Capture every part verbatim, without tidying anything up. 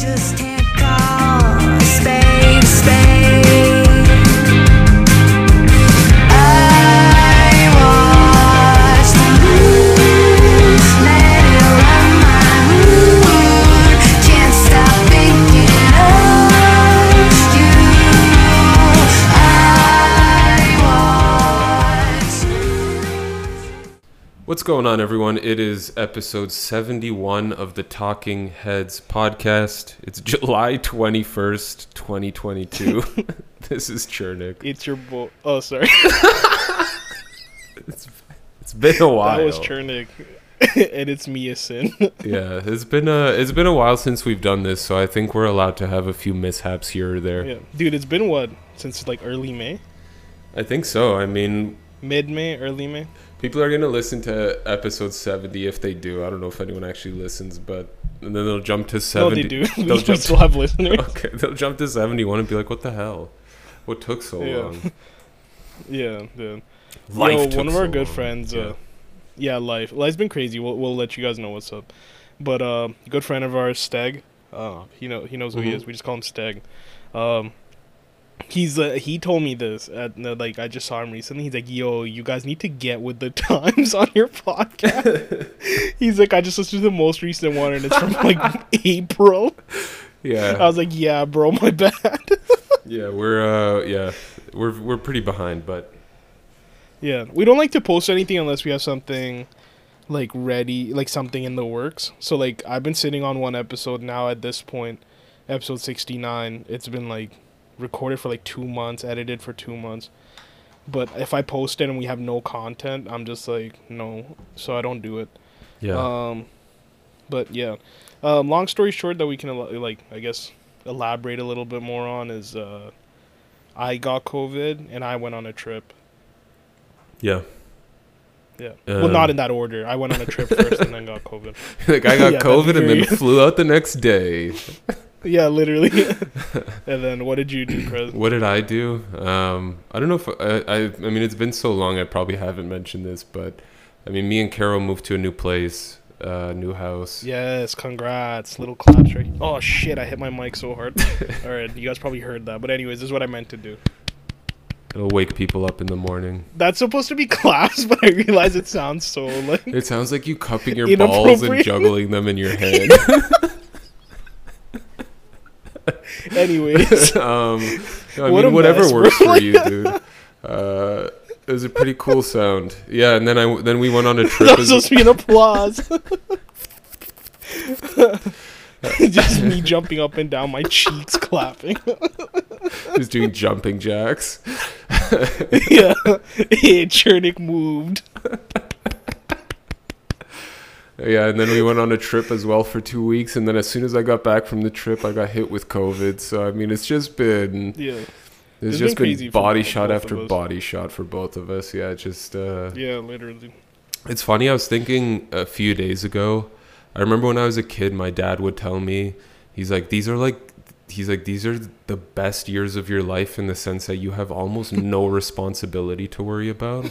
just can't call a spade a spade. I watched the moon, let it run my mood. Can't stop thinking of you. I watched. What's going on, everyone? It is episode seventy-one of the Talking Heads podcast. It's July twenty-first, twenty twenty-two. This is Chernik. It's your boy. Oh, sorry. it's, it's been a while. That was Chernik, and it's M S N. Yeah, it's been a it's been a while since we've done this, so I think we're allowed to have a few mishaps here or there. Yeah, dude, it's been what since like early May. I think so. I mean, mid May, early May. People are going to listen to episode seventy if they do. I don't know if anyone actually listens, but and then they'll jump to seventy. No, they do. They'll jump still to, have listeners. Okay, they'll jump to seventy-one and be like, what the hell? What took so yeah. long? Yeah, dude. Life Yo, took one of so our good long. friends. Yeah. Uh, yeah, life. Life's been crazy. We'll, we'll let you guys know what's up. But uh, a good friend of ours, Steg. Uh, he, know, he knows who mm-hmm. he is. We just call him Steg. Um... He's uh, he told me this at, like I just saw him recently. He's like, "Yo, you guys need to get with the times on your podcast." He's like, "I just listened to the most recent one, and it's from like April." Yeah, I was like, "Yeah, bro, my bad." yeah, we're uh, yeah, we're we're pretty behind, but yeah, we don't like to post anything unless we have something like ready, like something in the works. So like, I've been sitting on one episode now at this point, episode sixty-nine. It's been like. Recorded for like two months, edited for two months. But if I post it and we have no content, I'm just like, no. So I don't do it. Yeah. Um, but yeah. Um, long story short, that we can el- like I guess elaborate a little bit more on is uh, I got COVID and I went on a trip. Yeah. Yeah. Um, well, not in that order. I went on a trip first and then got COVID. Like I got yeah, COVID and then flew out the next day. Yeah, literally. And then what did you do, Chris? What did I do? Um, I don't know if... I, I I mean, it's been so long, I probably haven't mentioned this, but... I mean, me and Carol moved to a new place, uh, new house. Yes, congrats. Little claps right... Oh, shit, I hit my mic so hard. All right, you guys probably heard that. But anyways, this is what I meant to do. It'll wake people up in the morning. That's supposed to be claps, but I realize it sounds so like... It sounds like you cupping your balls and juggling them in your head. Anyways, um, no, I what mean, whatever mess, works for you, dude. Uh, it was a pretty cool sound. Yeah, and then I then we went on a trip. That was supposed to be an applause. Just me jumping up and down, my cheeks clapping. Just doing jumping jacks. Yeah, yeah, Chernik moved. Yeah, and then we went on a trip as well for two weeks, and then as soon as I got back from the trip, I got hit with COVID. So I mean, it's just been yeah, it's, it's just been, been body shot after body shot for both of us. Yeah, just uh, yeah, literally. It's funny. I was thinking a few days ago. I remember when I was a kid, my dad would tell me, he's like, these are like, he's like, these are the best years of your life in the sense that you have almost no responsibility to worry about.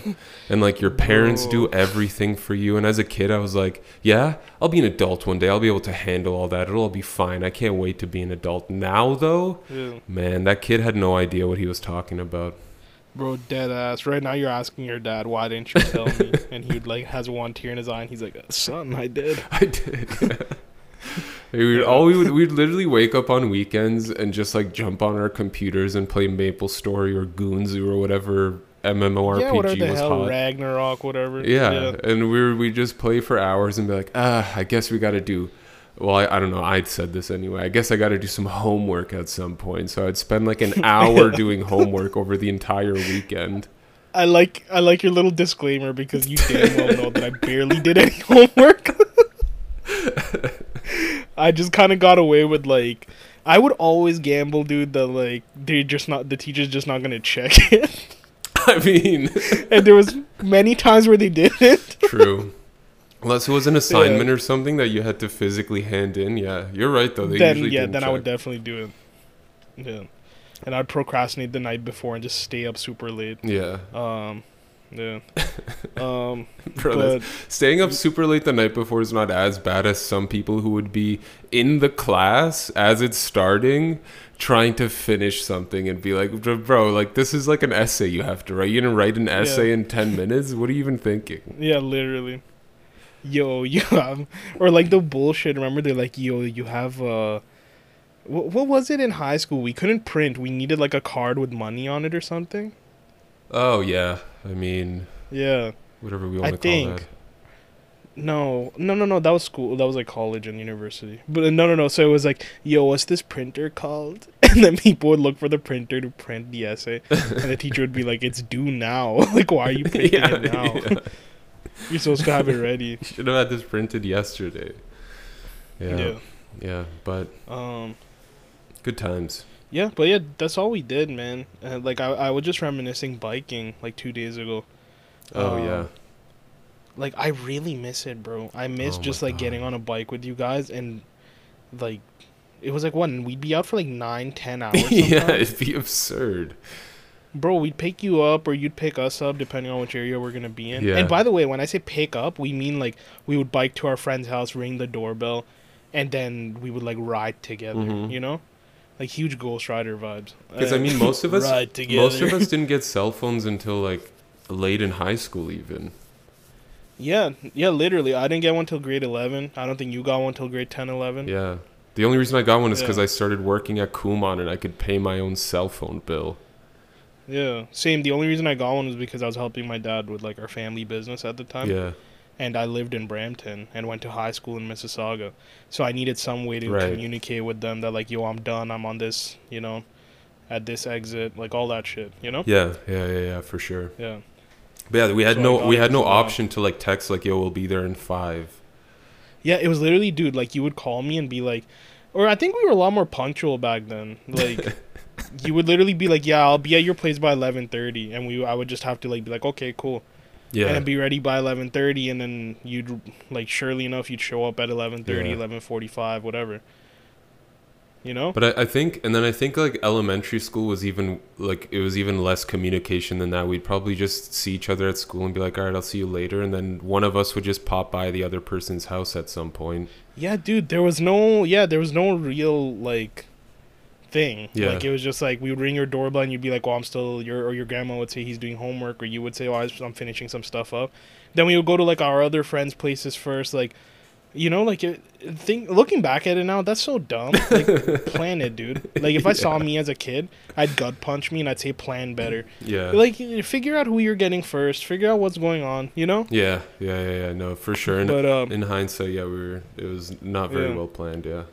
And like your parents Whoa. do everything for you. And as a kid, I was like, yeah, I'll be an adult one day. I'll be able to handle all that. It'll all be fine. I can't wait to be an adult. Now though, yeah. man, that kid had no idea what he was talking about. Bro, dead ass. Right now you're asking your dad, why didn't you tell me? And he like has one tear in his eye and he's like, son, I did. I did. Yeah. We would all we would we'd literally wake up on weekends and just like jump on our computers and play MapleStory or Goonzoo or whatever MMORPG yeah, whatever the was hell, hot. Ragnarok, whatever. Yeah, yeah. And we we just play for hours and be like, ah, I guess we got to do. Well, I, I don't know. I'd said this anyway. I guess I got to do some homework at some point. So I'd spend like an hour yeah. doing homework over the entire weekend. I like I like your little disclaimer because you damn well know that I barely did any homework. I just kind of got away with like I would always gamble, dude, that like they're just not the teacher's just not gonna check it. I mean, and there was many times where they didn't. True, unless it was an assignment yeah. or something that you had to physically hand in. Yeah, you're right though. They then usually yeah, didn't then check. I would definitely do it. Yeah, and I'd procrastinate the night before and just stay up super late. Yeah. Um, Yeah. Um, Bro, but staying up super late the night before is not as bad as some people who would be in the class as it's starting, trying to finish something and be like, bro, like this is like an essay you have to write. You're gonna write an essay yeah. in ten minutes? What are you even thinking? Yeah, literally. Yo, you have, or like the bullshit. Remember, they're like, yo, you have uh, what, what was it in high school? We couldn't print. We needed like a card with money on it or something. Oh yeah, I mean, yeah, whatever we want to call that. No, no, no, no. That was school. That was like college and university. But uh, no, no, no. So it was like, yo, what's this printer called? And then people would look for the printer to print the essay, and the teacher would be like, it's due now. Like, why are you printing yeah, it now? Yeah. You're supposed to have it ready. You should have had this printed yesterday. Yeah, yeah, yeah, but um, good times. Yeah, but yeah, that's all we did, man. And like, I, I was just reminiscing biking like two days ago. Oh um, yeah. Like, I really miss it, bro. I miss oh just like God. getting on a bike with you guys, and like, it was like what we'd be out for like nine, ten hours. Yeah, it'd be absurd. Bro, we'd pick you up or you'd pick us up depending on which area we're going to be in. Yeah. And by the way, when I say pick up, we mean like we would bike to our friend's house, ring the doorbell, and then we would like ride together, mm-hmm. you know? Like huge Ghost Rider vibes. Because uh, I mean, most of us ride together. Most of us didn't get cell phones until like late in high school even. Yeah, yeah, literally. I didn't get one till grade eleven. I don't think you got one till grade ten, eleven. Yeah. The only reason I got one is because yeah. I started working at Kumon and I could pay my own cell phone bill. Yeah, same. The only reason I got one was because I was helping my dad with, like, our family business at the time. Yeah. And I lived in Brampton and went to high school in Mississauga. So I needed some way to right. communicate with them that, like, yo, I'm done. I'm on this, you know, at this exit. Like, all that shit, you know? Yeah, yeah, yeah, yeah, for sure. Yeah. But, yeah, we had so no we had no option now. to, like, text, like, yo, we'll be there in five. Yeah, it was literally, dude, like, you would call me and be like, or I think we were a lot more punctual back then. Like... You would literally be like, yeah, I'll be at your place by eleven thirty, and we I would just have to like be like, okay, cool, yeah, and I'd be ready by eleven thirty, and then you'd like surely enough you'd show up at eleven thirty, yeah. eleven forty-five, whatever, you know. But I, I think, and then I think like elementary school was even like it was even less communication than that. We'd probably just see each other at school and be like, all right, I'll see you later, and then one of us would just pop by the other person's house at some point. Yeah, dude, there was no yeah, there was no real like. thing yeah. Like it was just like we would ring your doorbell and you'd be like, well, I'm still your or your grandma would say he's doing homework, or you would say, oh, I'm finishing some stuff up. Then we would go to like our other friends' places first, like, you know, like it, think looking back at it now, that's so dumb. Like, plan it, dude. Like if I yeah. saw me as a kid, I'd gut punch me and I'd say plan better. Yeah, like figure out who you're getting first, figure out what's going on, you know. Yeah, yeah, yeah, yeah. No, for sure. But um, in hindsight, yeah, we were it was not very yeah. well planned. Yeah.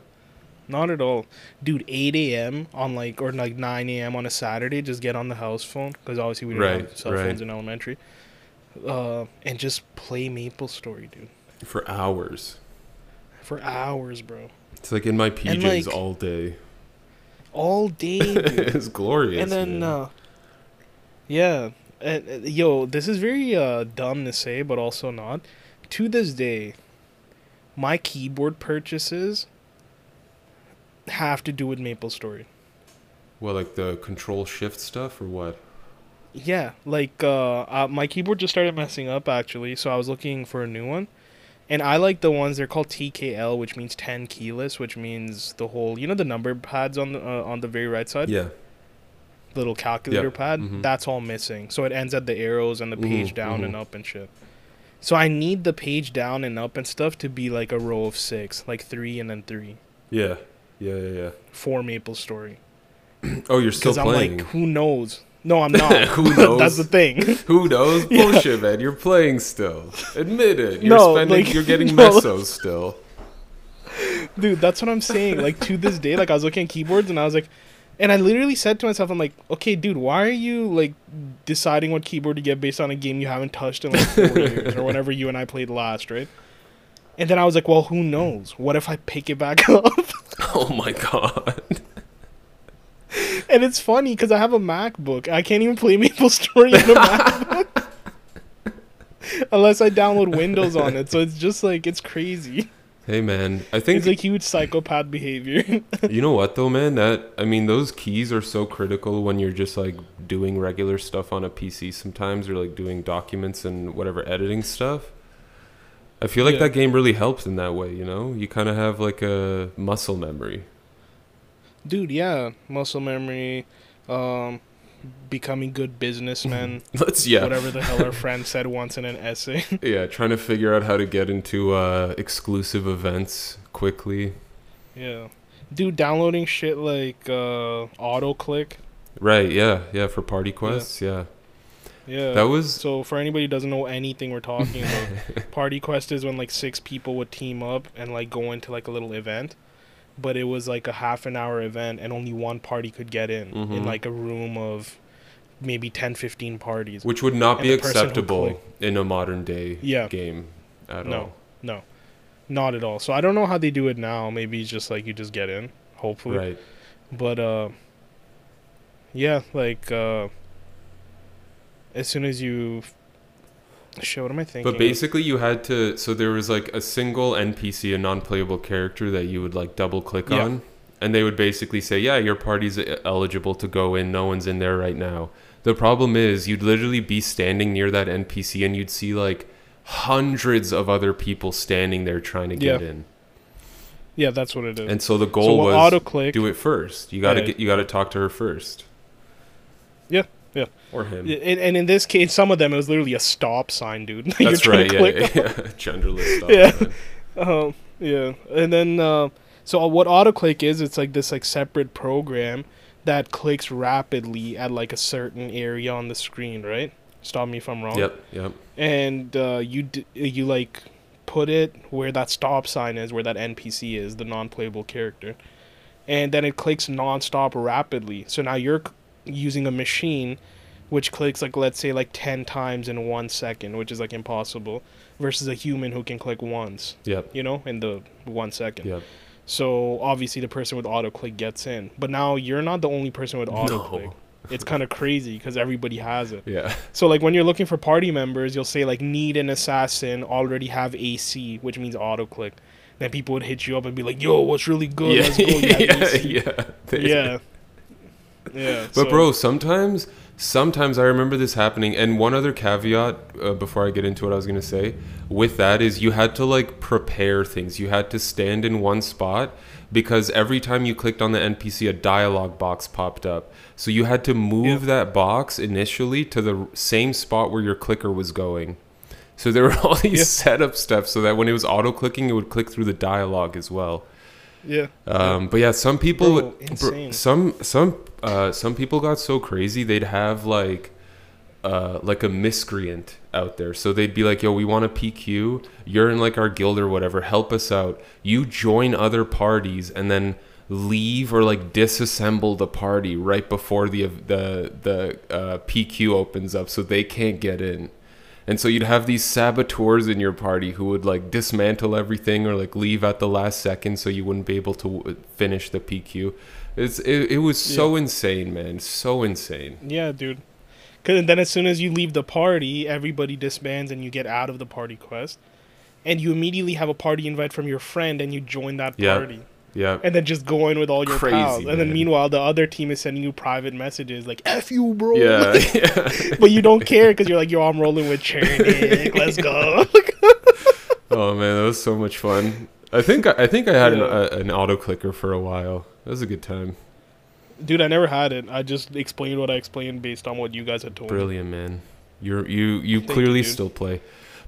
Not at all. Dude, eight a.m. on like, or like nine a.m. on a Saturday, just get on the house phone, because obviously we didn't right, have cell right. phones in elementary, uh, and just play MapleStory, dude. For hours. For hours, bro. It's like in my P Js like, all day. All day, dude. It's glorious. And then, uh, yeah. And, uh, yo, this is very uh, dumb to say, but also not. To this day, my keyboard purchases... have to do with MapleStory. Well, like the control shift stuff or what? Yeah, like uh, uh my keyboard just started messing up actually, so I was looking for a new one, and I like the ones they're called T K L, which means ten keyless, which means the whole, you know, the number pads on the uh, on the very right side, yeah, little calculator yeah. pad, mm-hmm. that's all missing, so it ends at the arrows and the page mm-hmm. down mm-hmm. and up and shit. So I need the page down and up and stuff to be like a row of six, like three and then three. Yeah. Yeah, yeah, yeah. For MapleStory. Oh, you're still playing? I'm like, who knows? No, I'm not. Who knows? That's the thing. Who knows? Bullshit, yeah. man. You're playing still. Admit it. You're no, spending. Like, you're getting no. mesos still. Dude, that's what I'm saying. Like to this day, like I was looking at keyboards and I was like, and I literally said to myself, I'm like, okay, dude, why are you like deciding what keyboard to get based on a game you haven't touched in like four years or whenever you and I played last, right? And then I was like, well, who knows? What if I pick it back up? Oh, my God. And it's funny because I have a MacBook. I can't even play MapleStory on a MacBook. Unless I download Windows on it. So it's just like, it's crazy. Hey, man, I think it's like huge psychopath behavior. You know what, though, man? That I mean, those keys are so critical when you're just like doing regular stuff on a P C sometimes, or like doing documents and whatever editing stuff. I feel like yeah. that game really helps in that way, you know? You kind of have like a muscle memory. Dude, yeah. Muscle memory, um, becoming good businessmen. Let's, yeah. Whatever the hell our friend said once in an essay. Yeah, trying to figure out how to get into uh, exclusive events quickly. Yeah. Dude, downloading shit like uh, AutoClick. Right, yeah. Yeah, for party quests, yeah. yeah. Yeah, that was so. For anybody who doesn't know anything we're talking about, party quest is when like six people would team up and like go into like a little event, but it was like a half an hour event and only one party could get in mm-hmm. in like a room of maybe ten, fifteen parties, which would not and be acceptable in a modern day yeah. game at no, all. No, no, not at all. So I don't know how they do it now. Maybe it's just like you just get in, hopefully. Right. But uh, yeah, like. Uh, As soon as you... Shit, what am I thinking? But basically you had to... So there was like a single N P C, a non-playable character that you would like double click yeah. on. And they would basically say, yeah, your party's eligible to go in. No one's in there right now. The problem is you'd literally be standing near that N P C and you'd see like hundreds of other people standing there trying to get yeah. in. Yeah, that's what it is. And so the goal so we'll was auto-click. Do it first. You gotta right. get, you gotta talk to her first. Yeah. Yeah, or him. And, and in this case, some of them, it was literally a stop sign, dude. That That's right, yeah, yeah, yeah. Genderless stop yeah. sign. Um, yeah, and then, uh, so what AutoClick is, it's like this like separate program that clicks rapidly at like a certain area on the screen, right? Stop me if I'm wrong. Yep, yep. And uh, you d- you like put it where that stop sign is, where that N P C is, the non-playable character. And then it clicks non-stop rapidly. So now you're... using a machine which clicks like let's say like ten times in one second, which is like impossible, versus a human who can click once yep you know in the one second. Yep. So obviously the person with auto click gets in, but now you're not the only person with auto click. No. It's kind of crazy because everybody has it. Yeah. So like when you're looking for party members, you'll say like need an assassin, already have A C, which means auto click. Then people would hit you up and be like, yo, what's really good? Yeah. Let's go. You have yeah yeah, yeah. Yeah, but so. Bro, sometimes, sometimes I remember this happening. And one other caveat uh, before I get into what I was going to say with that is you had to like prepare things. You had to stand in one spot because every time you clicked on the N P C, a dialogue box popped up. So you had to move yeah. that box initially to the same spot where your clicker was going. So there were all these yeah. setup steps so that when it was auto clicking, it would click through the dialogue as well. Yeah. Um, but yeah, some people, bro, would, bro, some, some, uh, some people got so crazy. They'd have like, uh, like a miscreant out there. So they'd be like, yo, we want a P Q. You're in like our guild or whatever. Help us out. You join other parties and then leave or like disassemble the party right before the, the, the, uh, P Q opens up so they can't get in. And so you'd have these saboteurs in your party who would like dismantle everything or like leave at the last second so you wouldn't be able to w- finish the P Q. It's It, it was so yeah. insane, man. So insane. Yeah, dude. 'Cause then as soon as you leave the party, everybody disbands and you get out of the party quest. And you immediately have a party invite from your friend and you join that yeah. party. Yeah. And then just go in with all your Crazy, pals. And man. Then meanwhile, the other team is sending you private messages like, F you, bro. Yeah, yeah. But you don't care because you're like, yo, I'm rolling with Chernik. Let's go. Oh, man, that was so much fun. I think I think I had yeah. an, a, an auto-clicker for a while. That was a good time. Dude, I never had it. I just explained what I explained based on what you guys had told Brilliant, me. Brilliant, man. You're, you you Thank clearly you, still play.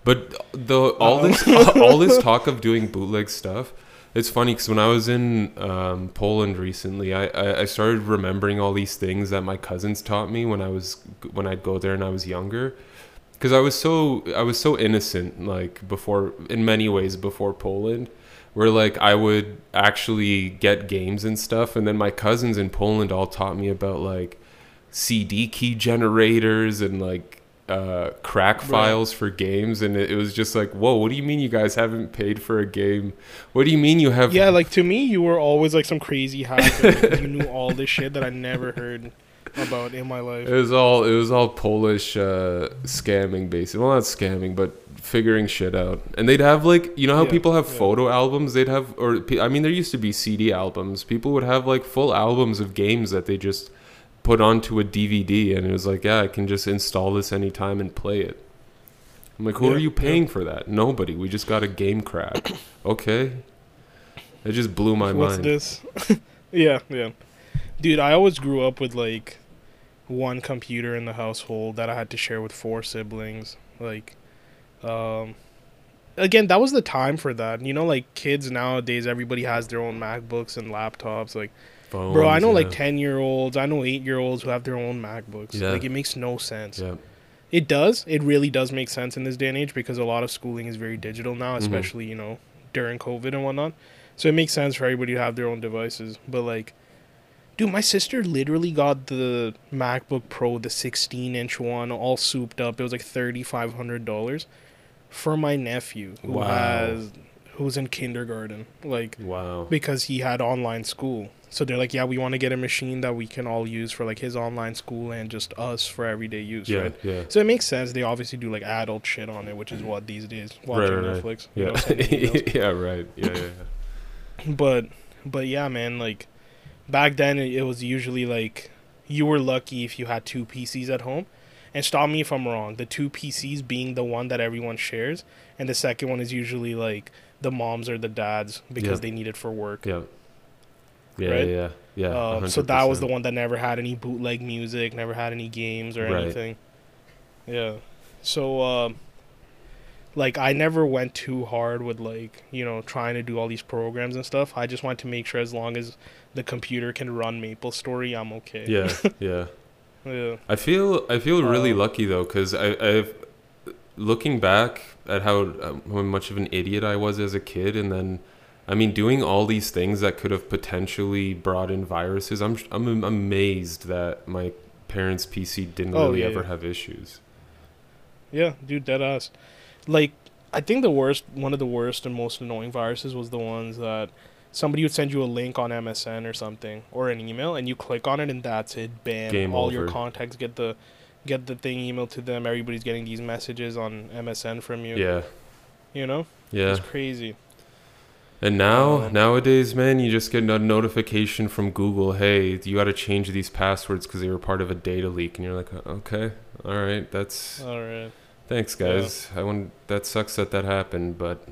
But the all this, all this talk of doing bootleg stuff... It's funny because when I was in um, Poland recently, I, I, I started remembering all these things that my cousins taught me when I was when I'd go there and I was younger, because I was so I was so innocent like before in many ways before Poland, where like I would actually get games and stuff, and then my cousins in Poland all taught me about like C D key generators and like. Uh, crack files right. for games, and it, it was just like, whoa, what do you mean you guys haven't paid for a game? What do you mean you have? Yeah, like to me, you were always like some crazy hacker. You knew all this shit that I never heard. about in my life. It was all it was all Polish uh, scamming, basically. Well, not scamming, but figuring shit out. And they'd have, like, you know how yeah, people have yeah. photo albums? They'd have, or I mean, there used to be C D albums. People would have like full albums of games that they just put onto a D V D, and it was like, yeah, I can just install this anytime and play it. I'm like, who yeah, are you paying yeah. for that? Nobody. We just got a game crack. Okay. It just blew my What's mind. What's this? yeah, yeah. Dude, I always grew up with, like, one computer in the household that I had to share with four siblings. Like, um, again, that was the time for that. You know, like, kids nowadays, everybody has their own MacBooks and laptops. Like, Phones, bro, I know, yeah. like, ten-year-olds, I know eight-year-olds who have their own MacBooks. Yeah. Like, it makes no sense. Yeah. It does. It really does make sense in this day and age because a lot of schooling is very digital now, especially, mm-hmm. you know, during COVID and whatnot. So it makes sense for everybody to have their own devices. But, like, dude, my sister literally got the MacBook Pro, the sixteen-inch one, all souped up. It was like thirty-five hundred dollars for my nephew who wow. has, who's in kindergarten. Like, wow. because he had online school. So they're like, yeah, we want to get a machine that we can all use for, like, his online school and just us for everyday use, yeah, right? Yeah. So it makes sense. They obviously do, like, adult shit on it, which is what these days, watching right, right, Netflix. Right. Yeah. You know, yeah, right. Yeah, yeah, yeah. But, but yeah, man, like, back then it, it was usually, like, you were lucky if you had two P Cs at home. And stop me if I'm wrong, the two P Cs being the one that everyone shares, and the second one is usually, like, the moms or the dads because yeah. they need it for work. Yeah. Yeah, right? yeah, yeah. Uh, so that was the one that never had any bootleg music, never had any games or right. anything. Yeah. So, um... like, I never went too hard with, like, you know, trying to do all these programs and stuff. I just wanted to make sure as long as the computer can run MapleStory, I'm okay. Yeah, yeah. yeah. I feel I feel really um, lucky, though, because I've, looking back at how, um, how much of an idiot I was as a kid, and then, I mean, doing all these things that could have potentially brought in viruses, I'm, I'm amazed that my parents' P C didn't oh, really yeah, ever yeah. have issues. Yeah, dude, dead ass. Like, I think the worst, one of the worst and most annoying viruses was the ones that somebody would send you a link on M S N or something, or an email, and you click on it, and that's it. Bam. Game All over. Your contacts get the get the thing emailed to them. Everybody's getting these messages on M S N from you. Yeah. You know? Yeah. It's crazy. And now, um, nowadays, man, you just get a notification from Google, hey, you got to change these passwords because they were part of a data leak. And you're like, okay, all right, that's... All right. Thanks, guys. Yeah. I want that sucks that that happened, but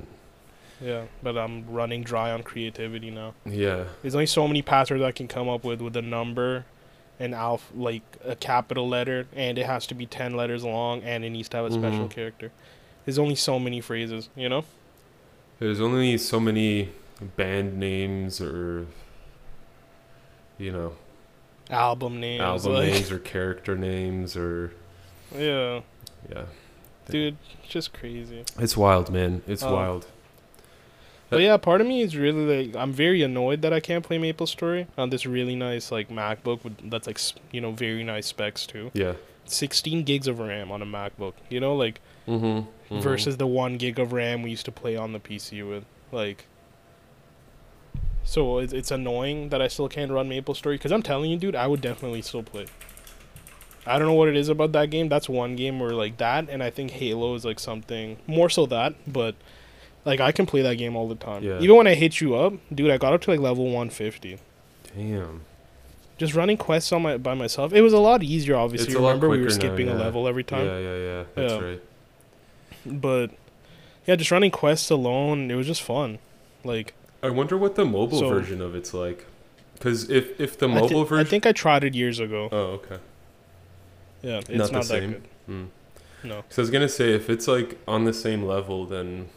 yeah, but I'm running dry on creativity now. Yeah, there's only so many passwords I can come up with with a number, an alpha, like a capital letter, and it has to be ten letters long, and it needs to have a mm-hmm. special character. There's only so many phrases, you know. There's only so many band names or, you know, album names, album like... names or character names or yeah, yeah. Dude, it's just crazy. It's wild, man. It's um, wild. But yeah, part of me is really like I'm very annoyed that I can't play MapleStory on this really nice like MacBook with, that's like you know very nice specs too. Yeah. sixteen gigs of RAM on a MacBook, you know, like mm-hmm, mm-hmm. versus the one gig of RAM we used to play on the P C with, like. So it's it's annoying that I still can't run MapleStory because I'm telling you, dude, I would definitely still play. I don't know what it is about that game. That's one game where, like, that, and I think Halo is, like, something... More so that, but, like, I can play that game all the time. Yeah. Even when I hit you up, dude, I got up to, like, level one fifty. Damn. Just running quests on my by myself. It was a lot easier, obviously. It's Remember, we were skipping now, yeah. a level every time. Yeah, yeah, yeah. That's yeah. right. But, yeah, just running quests alone, it was just fun. Like... I wonder what the mobile so, version of it's like. Because if, if the mobile I th- version... I think I tried it years ago. Oh, okay. Yeah, it's not, not that good. Mm. No. So I was gonna say, if it's like on the same level, then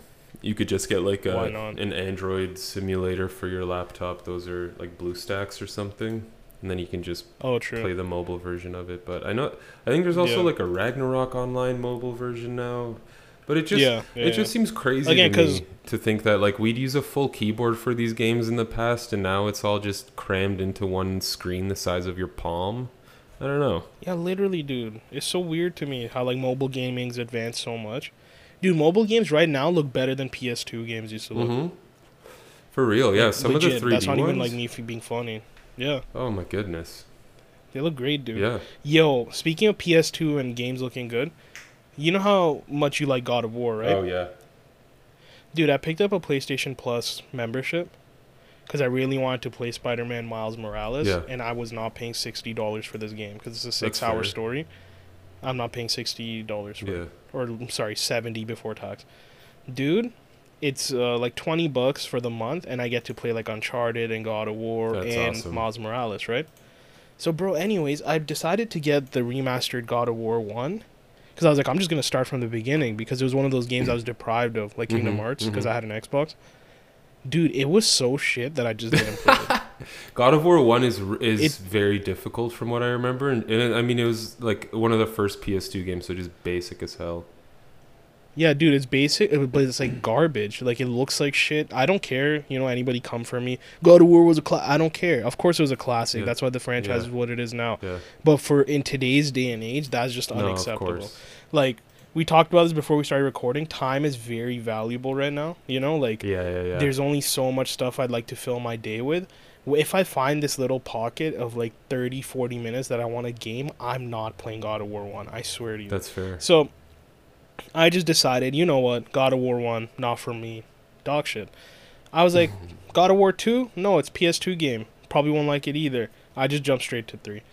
you could just get like a an Android simulator for your laptop. Those are like BlueStacks or something, and then you can just oh, true. play the mobile version of it. But I know, I think there's also yeah. like a Ragnarok Online mobile version now. But it just yeah, yeah, it yeah. just seems crazy Again, to me to think that like we'd use a full keyboard for these games in the past, and now it's all just crammed into one screen the size of your palm. I don't know. Yeah, literally, dude. It's so weird to me how, like, mobile gaming's advanced so much. Dude, mobile games right now look better than P S two games used to look. Mm-hmm. For real, yeah. Some Legit, of the three D ones. That's not ones? even, like, me being funny. Yeah. Oh, my goodness. They look great, dude. Yeah. Yo, speaking of P S two and games looking good, you know how much you like God of War, right? Oh, yeah. Dude, I picked up a PlayStation Plus membership because I really wanted to play Spider-Man Miles Morales, yeah. and I was not paying sixty dollars for this game because it's a six-hour story. I'm not paying sixty dollars for yeah. it. Or, I'm sorry, seventy dollars before tax. Dude, it's uh, like twenty bucks for the month, and I get to play like Uncharted and God of War That's and awesome. Miles Morales, right? So, bro, anyways, I've decided to get the remastered God of War one because I was like, I'm just going to start from the beginning because it was one of those games I was deprived of, like Kingdom mm-hmm, Hearts, because mm-hmm. I had an Xbox. Dude, it was so shit that I just didn't play it. God of War one is is it's, very difficult from what I remember. And, and I mean, it was like one of the first P S two games, so just basic as hell. Yeah, dude, it's basic, but it's like garbage. Like, it looks like shit. I don't care. You know, anybody come for me. God of War was a classic. I don't care. Of course it was a classic. Yeah. That's why the franchise yeah. is what it is now. Yeah. But for in today's day and age, that's just unacceptable. No, like, we talked about this before we started recording. Time is very valuable right now. You know, like, yeah, yeah, yeah. there's only so much stuff I'd like to fill my day with. If I find this little pocket of like thirty, forty minutes that I want to game, I'm not playing God of War one. I swear to you. That's fair. So... I just decided, you know what, God of War one, not for me, dog shit. I was like, God of War two? No, it's P S two game. Probably won't like it either. I just jumped straight to three.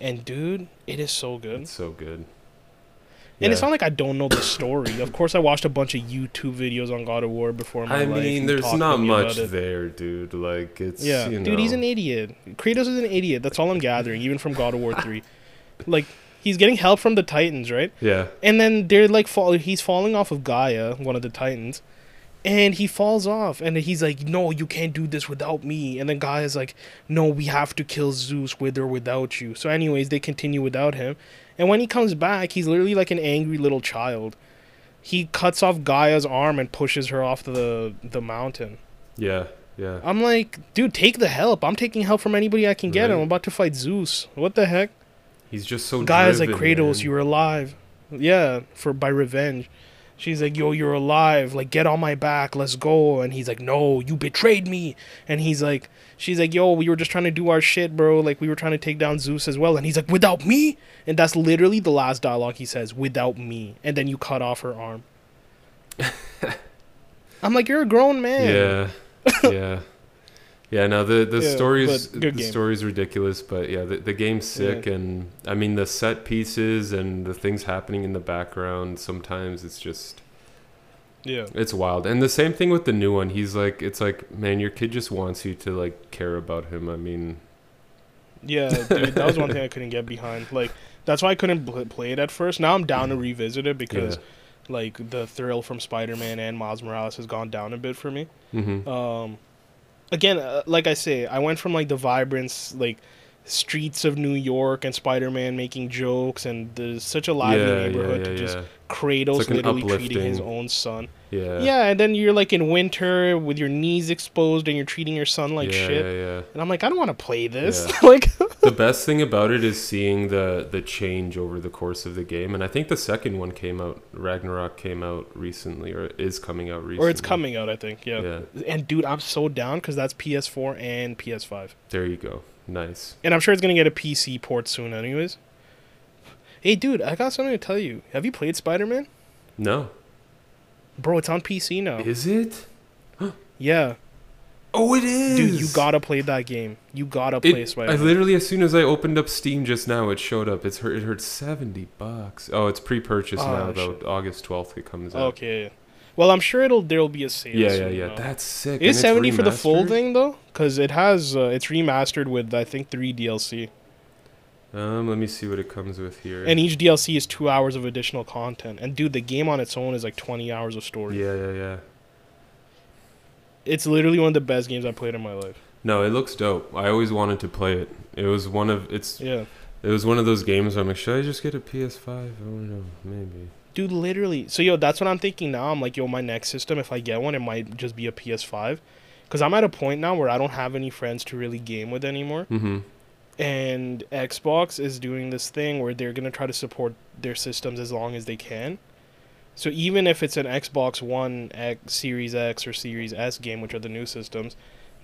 And, dude, it is so good. It's so good. Yeah. And it's not like I don't know the story. Of course, I watched a bunch of YouTube videos on God of War before my I life. I mean, there's not much there, dude. Like, it's, yeah, you know. Dude, he's an idiot. Kratos is an idiot. That's all I'm gathering, even from God of War three. Like... He's getting help from the Titans, right? Yeah. And then they're like, fall- he's falling off of Gaia, one of the Titans, and he falls off. And he's like, no, you can't do this without me. And then Gaia's like, no, we have to kill Zeus with or without you. So anyways, they continue without him. And when he comes back, he's literally like an angry little child. He cuts off Gaia's arm and pushes her off the, the mountain. Yeah, yeah. I'm like, dude, take the help. I'm taking help from anybody I can get. Right. I'm about to fight Zeus. What the heck? He's just so Gaia's driven, like, Kratos, man. You were alive. Yeah, for by revenge. She's like, yo, you're alive. Like, get on my back. Let's go. And he's like, no, you betrayed me. And he's like, she's like, yo, we were just trying to do our shit, bro. Like, we were trying to take down Zeus as well. And he's like, without me? And that's literally the last dialogue he says, without me. And then you cut off her arm. I'm like, you're a grown man. Yeah, yeah. Yeah, no, the, the yeah, story's the game. story's ridiculous, but yeah, the, the game's sick, yeah. and I mean, the set pieces and the things happening in the background, sometimes it's just... Yeah. It's wild. And the same thing with the new one. He's like, it's like, man, your kid just wants you to, like, care about him. I mean... Yeah, dude, that was one thing I couldn't get behind. Like, that's why I couldn't play it at first. Now I'm down to revisit it because... Yeah. Like, the thrill from Spider-Man and Miles Morales has gone down a bit for me. Mm-hmm. Um... Again, uh, like I say, I went from, like, the vibrant, like, streets of New York and Spider-Man making jokes and there's such a lively yeah, neighborhood yeah, yeah, to just yeah. Kratos like literally treating his own son. Yeah. Yeah, and then you're, like, in winter with your knees exposed and you're treating your son like yeah, shit. Yeah, yeah. And I'm like, I don't want to play this. Yeah. Like the best thing about it is seeing the, the change over the course of the game. And I think the second one came out, Ragnarok came out recently or is coming out recently. Or it's coming out, I think, yeah. yeah. And, dude, I'm so down because that's P S four and P S five. There you go. Nice. And I'm sure it's going to get a P C port soon anyways. Hey, dude, I got something to tell you. Have you played Spider-Man? No. Bro, it's on P C now. Is it? Yeah. Oh, it is. Dude, you gotta play that game. You gotta play it, Spider-Man. I literally, as soon as I opened up Steam just now, it showed up. It's It hurt seventy bucks. Oh, it's pre-purchase oh, now, though. August twelfth it comes out. Okay. Well, I'm sure it'll there'll be a sale. Yeah, yeah, yeah. Now. That's sick. Is seventy remastered? For the full thing, though? Because it has, uh, it's remastered with, I think, three D L C. Um, let me see what it comes with here. And each D L C is two hours of additional content. And, dude, the game on its own is like twenty hours of story. Yeah, yeah, yeah. It's literally one of the best games I've played in my life. No, it looks dope. I always wanted to play it. It was one of... It's, yeah. It was one of those games where I'm like, should I just get a P S five? I don't know. Maybe. Dude, literally. So, yo, that's what I'm thinking now. I'm like, yo, my next system, if I get one, it might just be a P S five. Because I'm at a point now where I don't have any friends to really game with anymore. Mm-hmm. And Xbox is doing this thing where they're going to try to support their systems as long as they can. So even if it's an Xbox One X, Series X or Series S game, which are the new systems,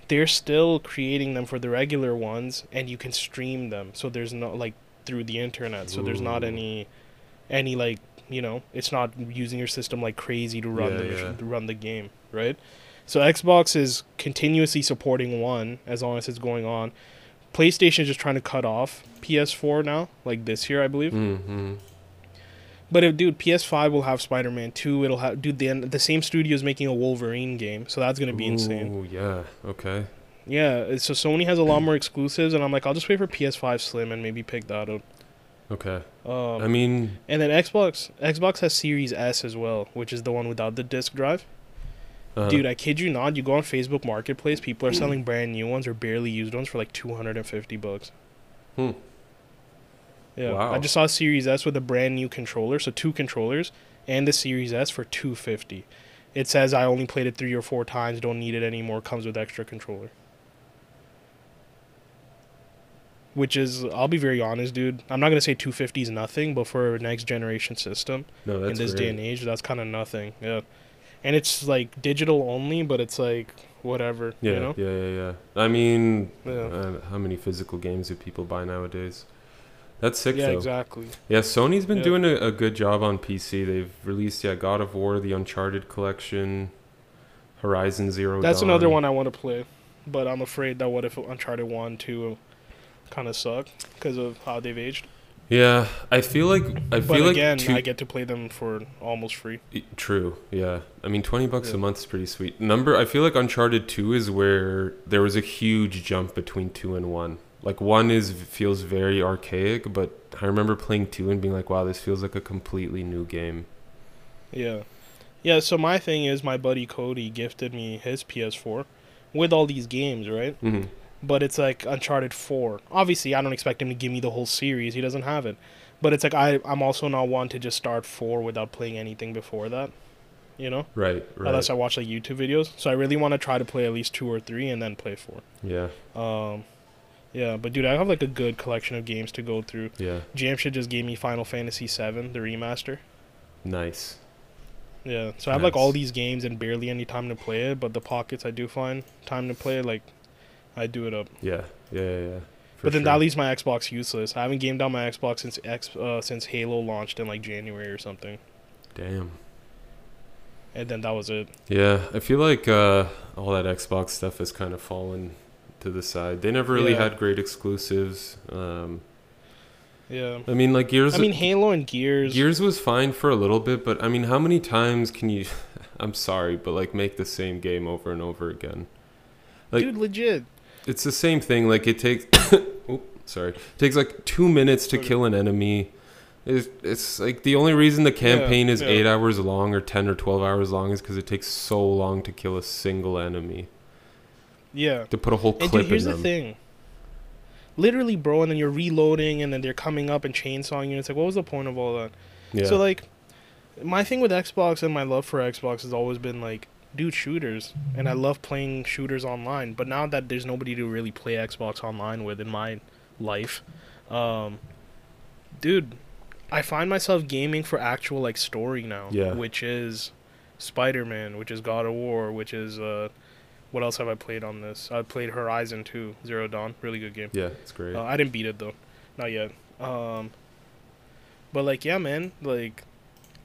they're still creating them for the regular ones, and you can stream them. So there's no, like, through the internet. So Ooh. there's not any, any like, you know, it's not using your system like crazy to run yeah, the yeah. to run the game, right? So Xbox is continuously supporting one as long as it's going on. PlayStation is just trying to cut off P S four now, like this year, I believe. Mm-hmm. But if, dude, P S five will have Spider-Man two. It'll have, dude, the the same studio is making a Wolverine game, so that's gonna be Ooh, insane. Oh yeah, okay. Yeah, so Sony has a lot more exclusives, and I'm like, I'll just wait for P S five Slim and maybe pick that up. Okay. Um, I mean, and then Xbox, Xbox has Series S as well, which is the one without the disc drive. Uh-huh. Dude, I kid you not. You go on Facebook Marketplace, people are selling brand new ones or barely used ones for like two hundred fifty bucks. Hmm. Yeah. Wow. I just saw Series S with a brand new controller, so two controllers, and the Series S for two hundred fifty. It says I only played it three or four times, don't need it anymore, comes with extra controller. Which is, I'll be very honest, dude. I'm not going to say two hundred fifty is nothing, but for a next-generation system no, that's in this great. day and age, that's kind of nothing. Yeah. And it's, like, digital only, but it's, like, whatever, yeah, you know? Yeah, yeah, yeah. I mean, yeah. Uh, how many physical games do people buy nowadays? That's sick, yeah, though. Yeah, exactly. Yeah, Sony's been yeah. doing a, a good job on P C. They've released, yeah, God of War, the Uncharted Collection, Horizon Zero That's Dawn. Another one I want to play, but I'm afraid that what if Uncharted one, two... kind of suck because of how they've aged. Yeah, I feel like I feel but again, like two... I get to play them for almost free. True. Yeah, I mean, twenty bucks yeah. a month is pretty sweet. Number, I feel like Uncharted Two is where there was a huge jump between two and one. Like one is feels very archaic, but I remember playing two and being like, "Wow, this feels like a completely new game." Yeah, yeah. So my thing is, my buddy Cody gifted me his P S four with all these games, right? Mm-hmm. But it's like Uncharted four. Obviously, I don't expect him to give me the whole series. He doesn't have it. But it's like I, I'm also not one to just start four without playing anything before that. You know? Right, right. Unless I watch like YouTube videos. So I really want to try to play at least two or three and then play four. Yeah. Um, yeah, but dude, I have like a good collection of games to go through. Yeah. Jamshid just gave me Final Fantasy seven, the remaster. Nice. Yeah. So I have nice. like all these games and barely any time to play it. But the pockets I do find time to play, like... I do it up. Yeah, yeah, yeah. yeah. But then sure. that leaves my Xbox useless. I haven't gamed on my Xbox since X uh, since Halo launched in like January or something. Damn. And then that was it. Yeah, I feel like uh, all that Xbox stuff has kind of fallen to the side. They never really yeah. had great exclusives. Um, yeah. I mean, like Gears. I mean, Halo and Gears. Gears was fine for a little bit, but I mean, how many times can you? I'm sorry, but like make the same game over and over again. Like, dude, legit. It's the same thing. Like it takes, oh, sorry, it takes like two minutes to kill an enemy. It's, it's like the only reason the campaign yeah, is yeah. eight hours long or ten or twelve hours long is because it takes so long to kill a single enemy. Yeah. To put a whole clip and dude, here's in them. The thing. Literally, bro, and then you're reloading, and then they're coming up and chainsawing you. It's like, what was the point of all that? Yeah. So like, my thing with Xbox and my love for Xbox has always been like. Dude, shooters, and I love playing shooters online, but now that there's nobody to really play Xbox online with in my life, um dude, I find myself gaming for actual like story now, yeah, which is Spider-Man, which is God of War, which is uh what else have I played on this? I played Horizon two, Zero Dawn, really good game. Yeah, it's great. uh, I didn't beat it though, not yet. Um but like, yeah, man, like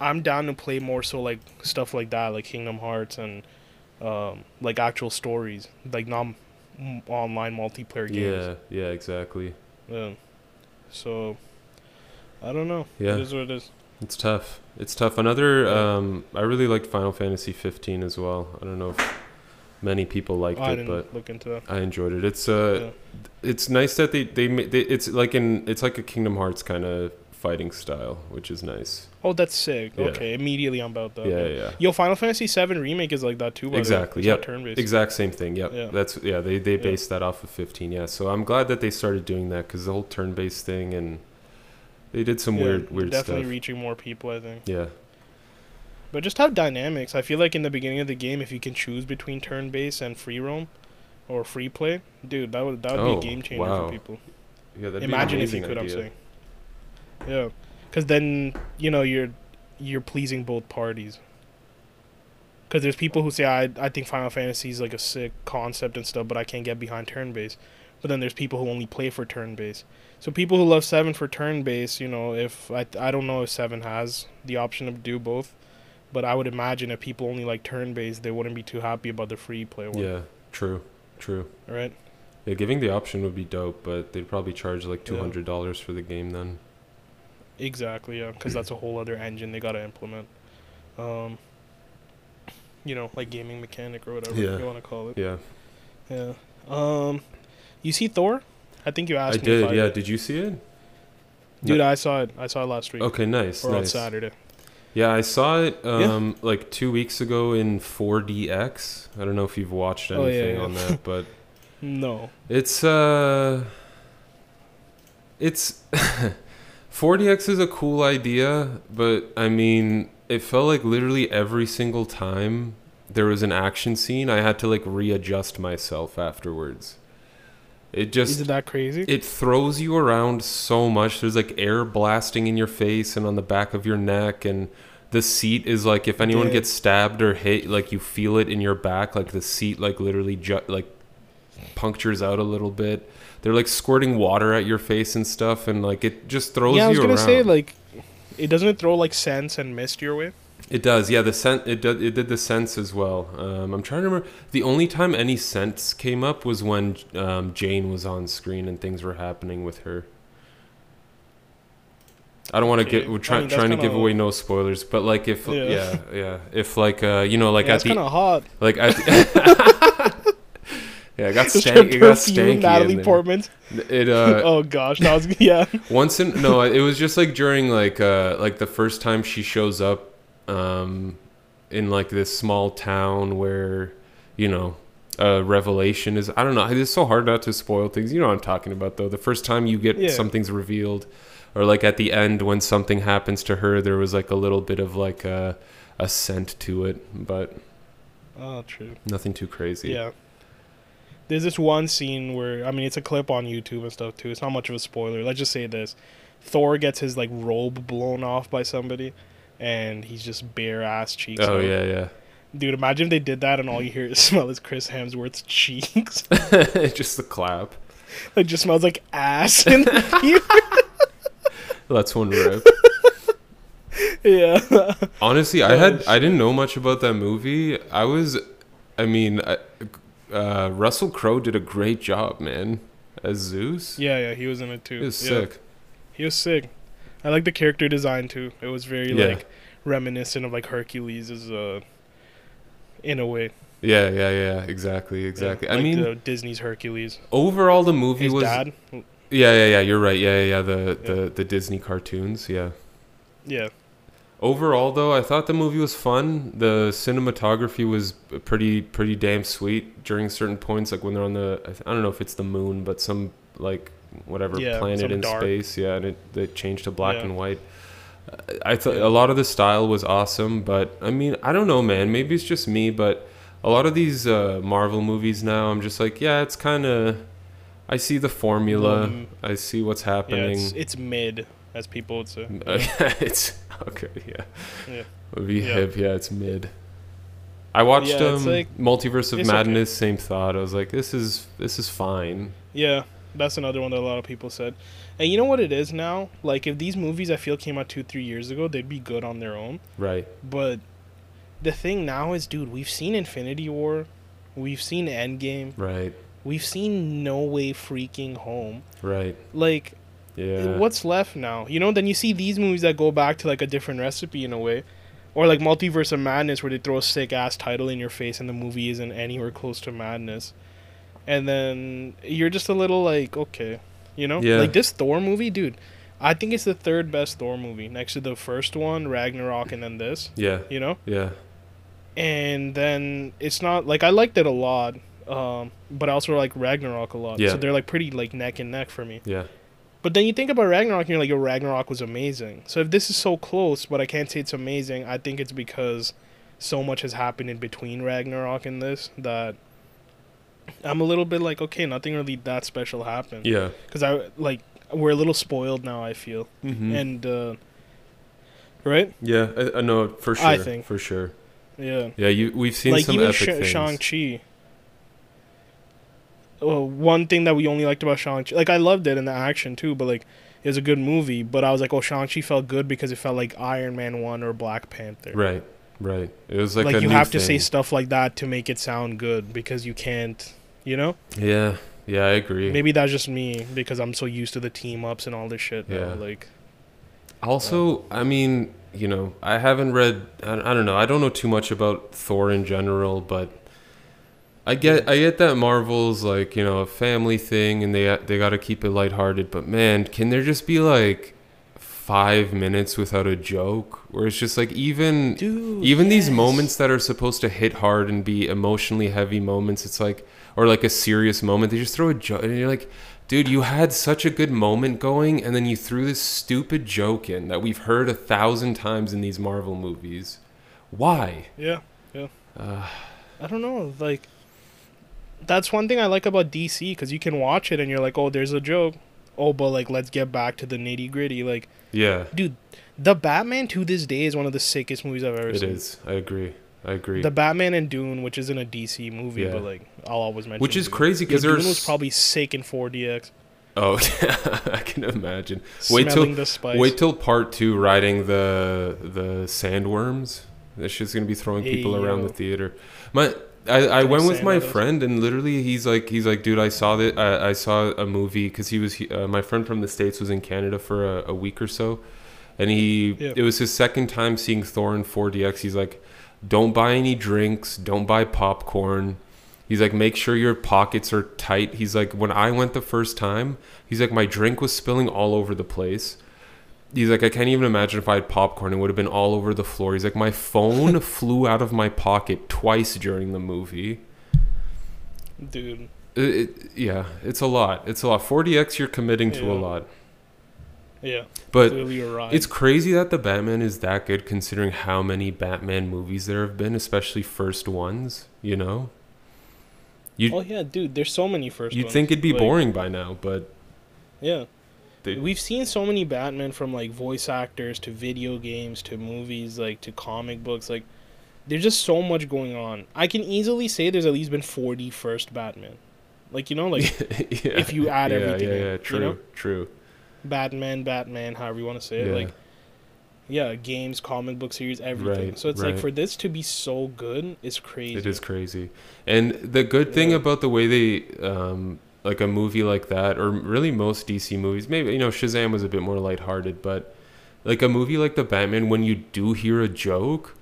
I'm down to play more so, like, stuff like that, like Kingdom Hearts and, um, like, actual stories. Like, non-online multiplayer games. Yeah, yeah, exactly. Yeah. So, I don't know. Yeah. It is what it is. It's tough. It's tough. Another, um, I really liked Final Fantasy fifteen as well. I don't know if many people liked oh, it, I didn't but look into that. I enjoyed it. It's, uh, yeah. it's nice that they, they, they, it's like in, it's like a Kingdom Hearts kind of fighting style, which is nice. Oh, that's sick. Yeah. Okay, immediately I'm about that. Yeah, yeah, yeah. Yo, Final Fantasy seven remake is like that too. By exactly. Yeah. Turn-based. Exact same thing. Yep. Yeah. That's yeah. They they based yeah. that off of fifteen. Yeah. So I'm glad that they started doing that because the whole turn-based thing, and they did some yeah, weird weird definitely stuff. Definitely reaching more people, I think. Yeah. But just have dynamics. I feel like in the beginning of the game, if you can choose between turn-based and free roam, or free play, dude, that would that would oh, be a game changer wow. for people. Yeah. That'd Imagine be an if you could. Idea. I'm saying. Yeah, because then, you know, you're you're pleasing both parties. Because there's people who say, I, I think Final Fantasy is like a sick concept and stuff, but I can't get behind turn-based. But then there's people who only play for turn-based. So people who love seven for turn-based, you know, if I, I don't know if seven has the option to do both. But I would imagine if people only like turn-based, they wouldn't be too happy about the free play one. Yeah, true, true. All right. Yeah, giving the option would be dope, but they'd probably charge like two hundred dollars yeah. for the game then. Exactly, yeah, because that's a whole other engine they got to implement. Um, you know, like gaming mechanic or whatever yeah. you want to call it. Yeah. Yeah. Um, you see Thor? I think you asked I me did, if I yeah. did. Did you see it? Dude, no. I saw it. I saw it last week. Okay, nice. Or nice. on Saturday. Yeah, I saw it um, yeah. like two weeks ago in four D X. I don't know if you've watched anything oh, yeah, yeah. on that, but... No. It's, uh... It's... four D X is a cool idea, but, I mean, it felt like literally every single time there was an action scene, I had to, like, readjust myself afterwards. It just... Isn't that crazy? It throws you around so much. There's, like, air blasting in your face and on the back of your neck, and the seat is, like, if anyone yeah. gets stabbed or hit, like, you feel it in your back. Like, the seat, like, literally, ju- like... punctures out a little bit. They're like squirting water at your face and stuff, and like it just throws you around. Yeah, I was gonna say, like, it doesn't throw like scents and mist your way. It does, yeah. The scent it did. It did the scents as well. Um, I'm trying to remember. The only time any scents came up was when um, Jane was on screen and things were happening with her. I don't want to get. We're try, I mean, trying to give away no spoilers, but like if yeah yeah, yeah if like uh, you know like yeah, at it's the kind of hot like at. Yeah, it got, stank, it got stanky. Natalie Portman. It, uh, oh gosh, that was yeah. Once in no, it was just like during like uh, like the first time she shows up, um, in like this small town where, you know, uh, revelation is. I don't know. It's so hard not to spoil things. You know what I'm talking about though. The first time you get yeah. something's revealed, or like at the end when something happens to her, there was like a little bit of like a a scent to it, but oh, true. Nothing too crazy. Yeah. There's this one scene where, I mean, it's a clip on YouTube and stuff, too. It's not much of a spoiler. Let's just say this. Thor gets his, like, robe blown off by somebody, and he's just bare-ass cheeks. Oh, yeah, yeah. Dude, imagine if they did that, and all you hear is smell is Chris Hemsworth's cheeks. Just the clap. It just smells like ass in the That's one rip. Yeah. Honestly, I had I didn't know much about that movie. I was, I mean... I, Uh, Russell Crowe did a great job, man, as Zeus. Yeah, yeah, he was in it too. He was yeah. sick. He was sick. I like the character design too. It was very yeah. like reminiscent of like Hercules, uh, in a way. Yeah, yeah, yeah. Exactly, exactly. Yeah, like I mean, the Disney's Hercules. Overall, the movie His was. Dad. Yeah, yeah, yeah. You're right. Yeah, yeah, yeah. The yeah. the the Disney cartoons. Yeah. Yeah. Overall, though, I thought the movie was fun. The cinematography was pretty, pretty damn sweet during certain points, like when they're on the, I don't know if it's the moon, but some like whatever yeah, planet in dark. Space. Yeah, and it, it changed to black yeah. and white. I thought a lot of the style was awesome, but I mean, I don't know, man. Maybe it's just me, but a lot of these uh, Marvel movies now, I'm just like, yeah, it's kind of. I see the formula. Mm. I see what's happening. Yeah, it's, it's mid. As people would say. Yeah. It's okay, yeah. Yeah. It would be yeah. hip, yeah, it's mid. I watched yeah, um like, Multiverse of Madness, okay. Same thought. I was like, this is this is fine. Yeah, that's another one that a lot of people said. And you know what it is now? Like if these movies I feel came out two, three years ago, they'd be good on their own. Right. But the thing now is, dude, we've seen Infinity War, we've seen Endgame. Right. We've seen No Way Freaking Home. Right. Like yeah. What's left now? You know, then you see these movies that go back to, like, a different recipe in a way. Or, like, Multiverse of Madness, where they throw a sick-ass title in your face and the movie isn't anywhere close to madness. And then you're just a little, like, okay. You know? Yeah. Like, this Thor movie, dude, I think it's the third best Thor movie. Next to the first one, Ragnarok, and then this. Yeah. You know? Yeah. And then it's not... Like, I liked it a lot, um, but I also like Ragnarok a lot. Yeah. So they're, like, pretty, like, neck and neck for me. Yeah. But then you think about Ragnarok, and you're like, yo, Ragnarok was amazing. So if this is so close, but I can't say it's amazing, I think it's because so much has happened in between Ragnarok and this that I'm a little bit like, okay, nothing really that special happened. Yeah. Because I, like, we're a little spoiled now, I feel. Mm-hmm. And, uh, right? Yeah, I, I know, for sure. I think. For sure. Yeah. Yeah, you, we've seen like some even epic Sh- things. Shang-Chi. Well, one thing that we only liked about Shang-Chi, like I loved it in the action too, but like it was a good movie. But I was like, oh, Shang-Chi felt good because it felt like Iron Man one or Black Panther. Right, right. It was like, like a you new have thing. to say stuff like that to make it sound good because you can't, you know? Yeah, yeah, I agree. Maybe that's just me because I'm so used to the team ups and all this shit. Yeah. Now, like. Also, um, I mean, you know, I haven't read. I, I don't know. I don't know too much about Thor in general, but. I get, I get that Marvel's like, you know, a family thing, and they they gotta keep it lighthearted. But man, can there just be like five minutes without a joke, where it's just like even Dude, even yes. these moments that are supposed to hit hard and be emotionally heavy moments, it's like, or like a serious moment, they just throw a joke, and you're like, dude, you had such a good moment going, and then you threw this stupid joke in that we've heard a thousand times in these Marvel movies. Why? Yeah, yeah. Uh, I don't know, like. That's one thing I like about D C, because you can watch it and you're like, oh, there's a joke. Oh, but like, let's get back to the nitty gritty. Like, yeah, dude, The Batman to this day is one of the sickest movies I've ever seen. It is. I agree. I agree. The Batman and Dune, which isn't a D C movie, yeah. but like, I'll always mention. Which is Dune. Crazy because Dune was probably sick in four D X. Oh, I can imagine. Wait till the spice. Wait till part two, riding the the sandworms. This shit's gonna be throwing hey, people around yo. the theater. My. I, I went with my friend, and literally he's like, he's like, dude, I saw that I, I saw a movie because he was uh, my friend from the States was in Canada for a, a week or so, and he yeah. it was his second time seeing Thor in four D X. He's like, don't buy any drinks, don't buy popcorn. He's like, make sure your pockets are tight. He's like, when I went the first time, he's like, my drink was spilling all over the place. He's like, I can't even imagine if I had popcorn. It would have been all over the floor. He's like, my phone flew out of my pocket twice during the movie. Dude. It, it, yeah, it's a lot. It's a lot. four D X, you're committing yeah. to a lot. Yeah. But it's crazy that The Batman is that good considering how many Batman movies there have been, especially first ones, you know? You'd, oh, yeah, dude. There's so many first you'd ones. You'd think it'd be like, boring by now, but... Yeah. They, We've seen so many Batman, from like voice actors to video games to movies, like to comic books. Like, there's just so much going on. I can easily say there's at least been forty first Batman. Like, you know, like yeah, if you add yeah, everything. Yeah, yeah, in, true, you know? true. Batman, Batman, however you want to say it. Yeah. Like, yeah, games, comic book series, everything. Right, so it's right. like for this to be so good is crazy. It is crazy. And the good thing yeah. about the way they. Um, like a movie like that, or really most D C movies, maybe, you know, Shazam was a bit more lighthearted, but like a movie like The Batman, when you do hear a joke,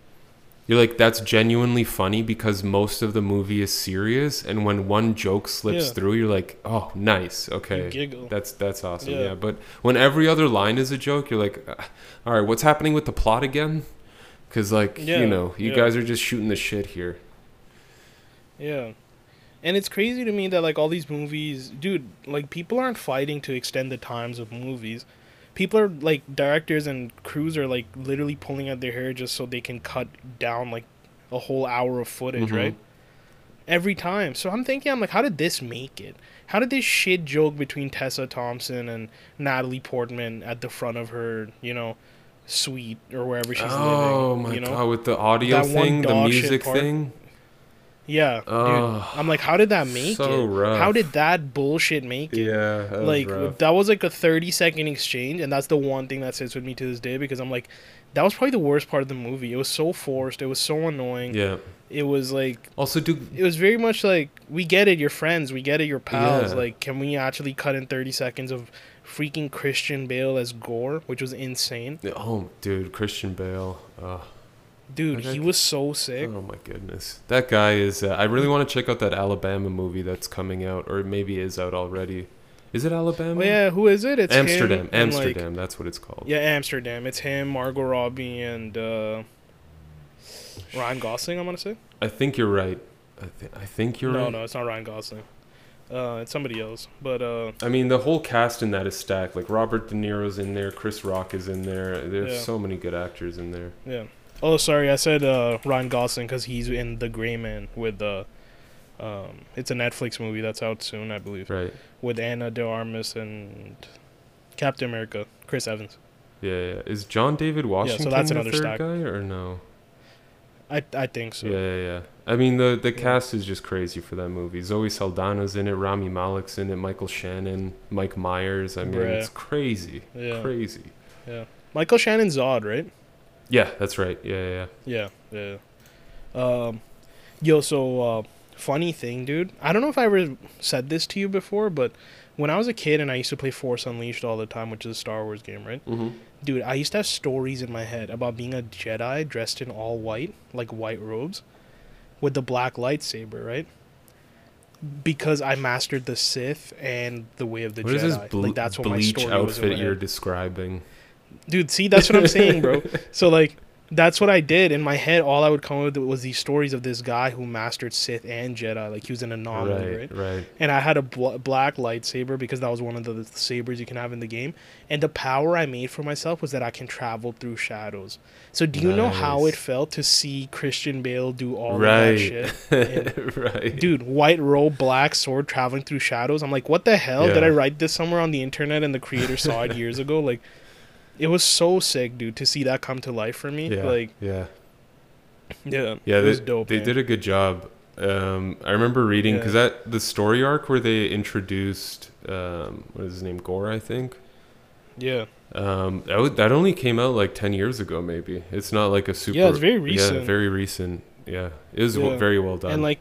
you're like, that's genuinely funny because most of the movie is serious, and when one joke slips yeah. through, you're like, oh, nice, okay, that's that's awesome, yeah. yeah, but when every other line is a joke, you're like, all right, what's happening with the plot again? Because, like, yeah. you know, you yeah. guys are just shooting the shit here. Yeah. And it's crazy to me that, like, all these movies... Dude, like, people aren't fighting to extend the times of movies. People are, like, directors and crews are, like, literally pulling at their hair just so they can cut down, like, a whole hour of footage, mm-hmm. right? Every time. So I'm thinking, I'm like, how did this make it? How did this shit joke between Tessa Thompson and Natalie Portman at the front of her, you know, suite or wherever she's oh, living? Oh, my you know? God, with the audio that thing, the music thing? Yeah, oh, dude. I'm like, how did that make so it? Rough. How did that bullshit make it? Yeah, that like was rough. That was like a thirty second exchange, and that's the one thing that sits with me to this day because I'm like, that was probably the worst part of the movie. It was so forced. It was so annoying. Yeah, it was like also do it was very much like we get it, your friends, we get it, your pals. Yeah. Like, can we actually cut in thirty seconds of freaking Christian Bale as Gore, which was insane? Oh, dude, Christian Bale. Ugh. Dude, he was so sick. Oh, my goodness. That guy is... Uh, I really want to check out that Alabama movie that's coming out, or maybe is out already. Is it Alabama? Oh, yeah, who is it? It's Amsterdam. Him, Amsterdam, like, that's what it's called. Yeah, Amsterdam. It's him, Margot Robbie, and uh, Ryan Gosling, I want to say. I think you're right. I, th- I think you're no, right. No, no, it's not Ryan Gosling. Uh, it's somebody else. But uh, I mean, the whole cast in that is stacked. Like, Robert De Niro's in there. Chris Rock is in there. There's yeah. so many good actors in there. Yeah. Oh, sorry, I said uh, Ryan Gosling because he's in The Gray Man with the... Uh, um, it's a Netflix movie that's out soon, I believe. Right. With Ana de Armas and Captain America, Chris Evans. Yeah, yeah. Is John David Washington yeah, so that's another the third stack. guy or no? I I think so. Yeah, yeah, yeah. I mean, the, the yeah. cast is just crazy for that movie. Zoe Saldana's in it, Rami Malek's in it, Michael Shannon, Mike Myers. I mean, yeah. it's crazy. Yeah. Crazy. Yeah. Michael Shannon's Zod, right? Yeah, that's right. Yeah, yeah, yeah. Yeah, yeah. Um, yo, so, uh, funny thing, dude. I don't know if I ever said this to you before, but when I was a kid and I used to play Force Unleashed all the time, which is a Star Wars game, right? Mm-hmm. Dude, I used to have stories in my head about being a Jedi dressed in all white, like white robes, with the black lightsaber, right? Because I mastered the Sith and the way of the what Jedi. What is this ble- like, that's what bleach my story outfit was you're head. describing? Dude, see, that's what I'm saying, bro. So, like, that's what I did. In my head, all I would come up with was these stories of this guy who mastered Sith and Jedi. Like, he was an anomaly, right? Right, right. And I had a bl- black lightsaber because that was one of the sabers you can have in the game. And the power I made for myself was that I can travel through shadows. So do you nice. know how it felt to see Christian Bale do all right. of that shit? Right. Dude, white robe, black sword, traveling through shadows. I'm like, what the hell? Yeah. Did I write this somewhere on the internet and the creator saw it years ago? Like... It was so sick, dude, to see that come to life for me. Yeah, like, yeah, yeah, yeah. It they, was dope. They man. did a good job. Um, I remember reading because yeah. that the story arc where they introduced um, what is his name, Gore, I think. Yeah. Um, that w- that only came out like ten years ago, maybe. It's not like a super. Yeah, it's very recent. Yeah, very recent. Yeah, it was yeah. W- very well done. And like,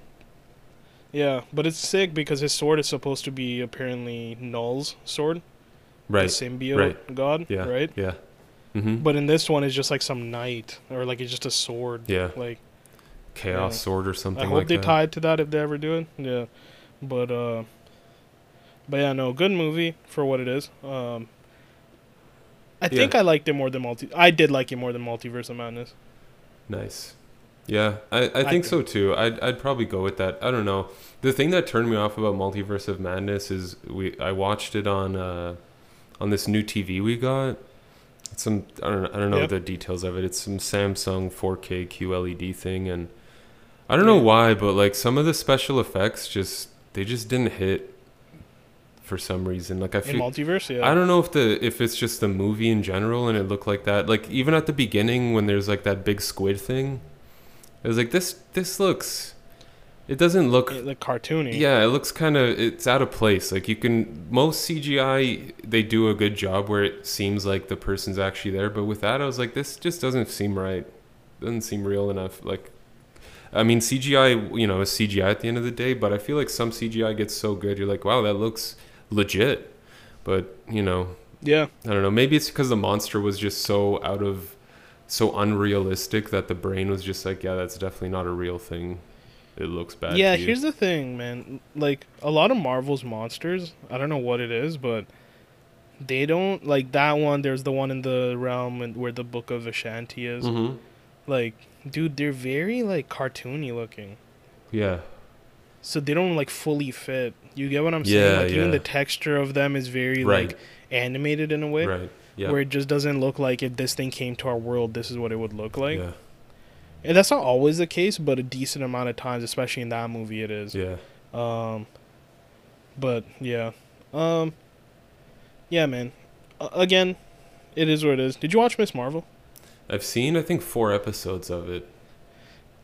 yeah, but it's sick because his sword is supposed to be apparently Null's sword. Right. The symbiote right. god. Yeah. Right? Yeah. Mm-hmm. But in this one, it's just like some knight or like it's just a sword. Yeah. Like chaos yeah. sword or something like that. I hope like they that. tie it to that if they ever do it. Yeah. But, uh, but yeah, no, good movie for what it is. Um, I yeah. think I liked it more than multi. I did like it more than Multiverse of Madness. Nice. Yeah. I, I, think, I think so too. I'd, I'd probably go with that. I don't know. The thing that turned me off about Multiverse of Madness is we, I watched it on, uh, on this new T V we got. It's some I don't I don't know yep. the details of it. It's some Samsung four K Q L E D thing, and I don't yeah. know why, but like some of the special effects just they just didn't hit for some reason. Like I feel in Multiverse, yeah. I don't know if the if it's just the movie in general and it looked like that. Like even at the beginning when there's like that big squid thing, it was like this this looks. It doesn't look... It look cartoony. Yeah, it looks kind of... It's out of place. Like, you can... Most C G I, they do a good job where it seems like the person's actually there. But with that, I was like, this just doesn't seem right. Doesn't seem real enough. Like, I mean, C G I, you know, is C G I at the end of the day. But I feel like some C G I gets so good, you're like, wow, that looks legit. But, you know... Yeah. I don't know. Maybe it's because the monster was just so out of... So unrealistic that the brain was just like, yeah, that's definitely not a real thing. It looks bad. Yeah, here's the thing, man. Like, a lot of Marvel's monsters, I don't know what it is, but they don't... Like, that one, there's the one in the realm and where the Book of Ashanti is. Mm-hmm. Like, dude, they're very, like, cartoony looking. Yeah. So they don't, like, fully fit. You get what I'm saying? Yeah, like, yeah. even the texture of them is very, right. like, animated in a way. Right, yeah. Where it just doesn't look like if this thing came to our world, this is what it would look like. Yeah. And that's not always the case, but a decent amount of times, especially in that movie, it is. Yeah. Um, but, yeah. Um, yeah, man. Uh, again, it is what it is. Did you watch Miz Marvel? I've seen, I think, four episodes of it.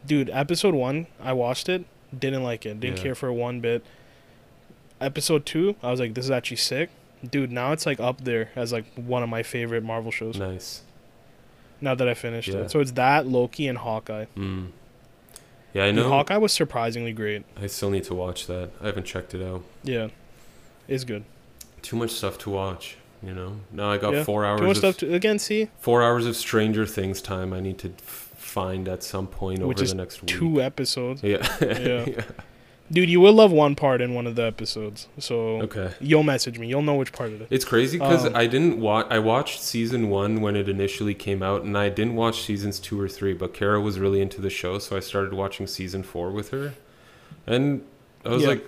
Dude, episode one, I watched it. Didn't like it. Didn't yeah. care for it one bit. Episode two, I was like, this is actually sick. Dude, now it's, like, up there as, like, one of my favorite Marvel shows. Nice. Now that I finished yeah. it. So it's that, Loki, and Hawkeye. Mm. Yeah, I know. And Hawkeye was surprisingly great. I still need to watch that. I haven't checked it out. Yeah. It's good. Too much stuff to watch, you know? Now I got yeah. four hours Too much of... Stuff to, again, see? Four hours of Stranger Things time I need to f- find at some point Which over the next week. two episodes. Yeah. yeah. yeah. Dude, you will love one part in one of the episodes. So okay. you'll message me. You'll know which part of it. It's crazy because um, I didn't watch... I watched season one when it initially came out, and I didn't watch seasons two or three, but Kara was really into the show, so I started watching season four with her. And I was yeah. like,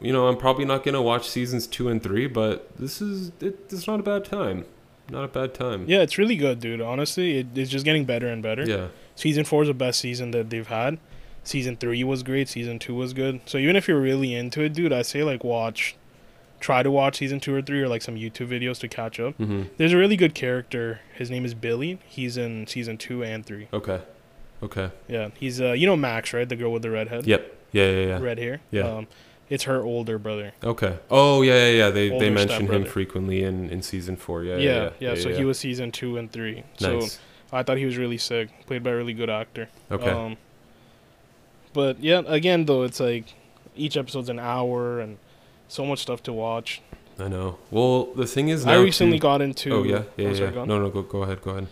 you know, I'm probably not going to watch seasons two and three, but this is... It, it's not a bad time. Not a bad time. Yeah, it's really good, dude. Honestly, it, it's just getting better and better. Yeah. Season four is the best season that they've had. Season three was great. Season two was good. So even if you're really into it, dude, I say, like, watch. Try to watch season two or three or, like, some YouTube videos to catch up. Mm-hmm. There's a really good character. His name is Billy. He's in season two and three. Okay. Okay. Yeah, he's uh, you know Max, right? The girl with the red head. Yep. Yeah, yeah, yeah. Red hair. Yeah. Um, it's her older brother. Okay. Oh yeah, yeah, yeah. They older they mention him frequently in, in season four. Yeah, yeah, yeah. yeah. yeah, yeah so yeah. He was season two and three. Nice. So I thought he was really sick. Played by a really good actor. Okay. Um, but yeah, again though, it's like each episode's an hour and so much stuff to watch. I know. Well, the thing is, now I recently too, got into. Oh yeah, yeah, oh, yeah. Sorry, yeah. No, no, go, go ahead, go ahead.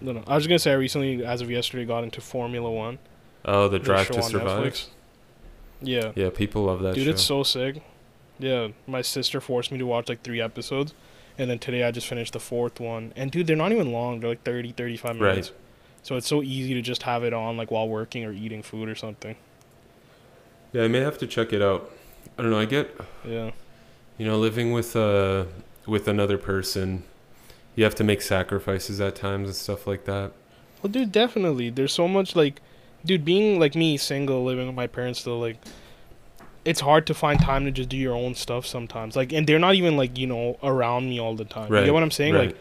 No, no. I was gonna say I recently, as of yesterday, got into Formula One. Oh, the Drive to Survive. Netflix. Yeah. Yeah, people love that. Dude, show. It's so sick. Yeah, my sister forced me to watch like three episodes, and then today I just finished the fourth one. And dude, they're not even long. They're like thirty, thirty-five minutes. Right. So it's so easy to just have it on like while working or eating food or something. Yeah, I may have to check it out. I don't know. I get. Yeah. You know, living with uh with another person, you have to make sacrifices at times and stuff like that. Well, dude, definitely. There's so much, like, dude, being, like, me, single, living with my parents still, like, it's hard to find time to just do your own stuff sometimes. Like, and they're not even, like, you know, around me all the time. Right, you know what I'm saying? Right. Like,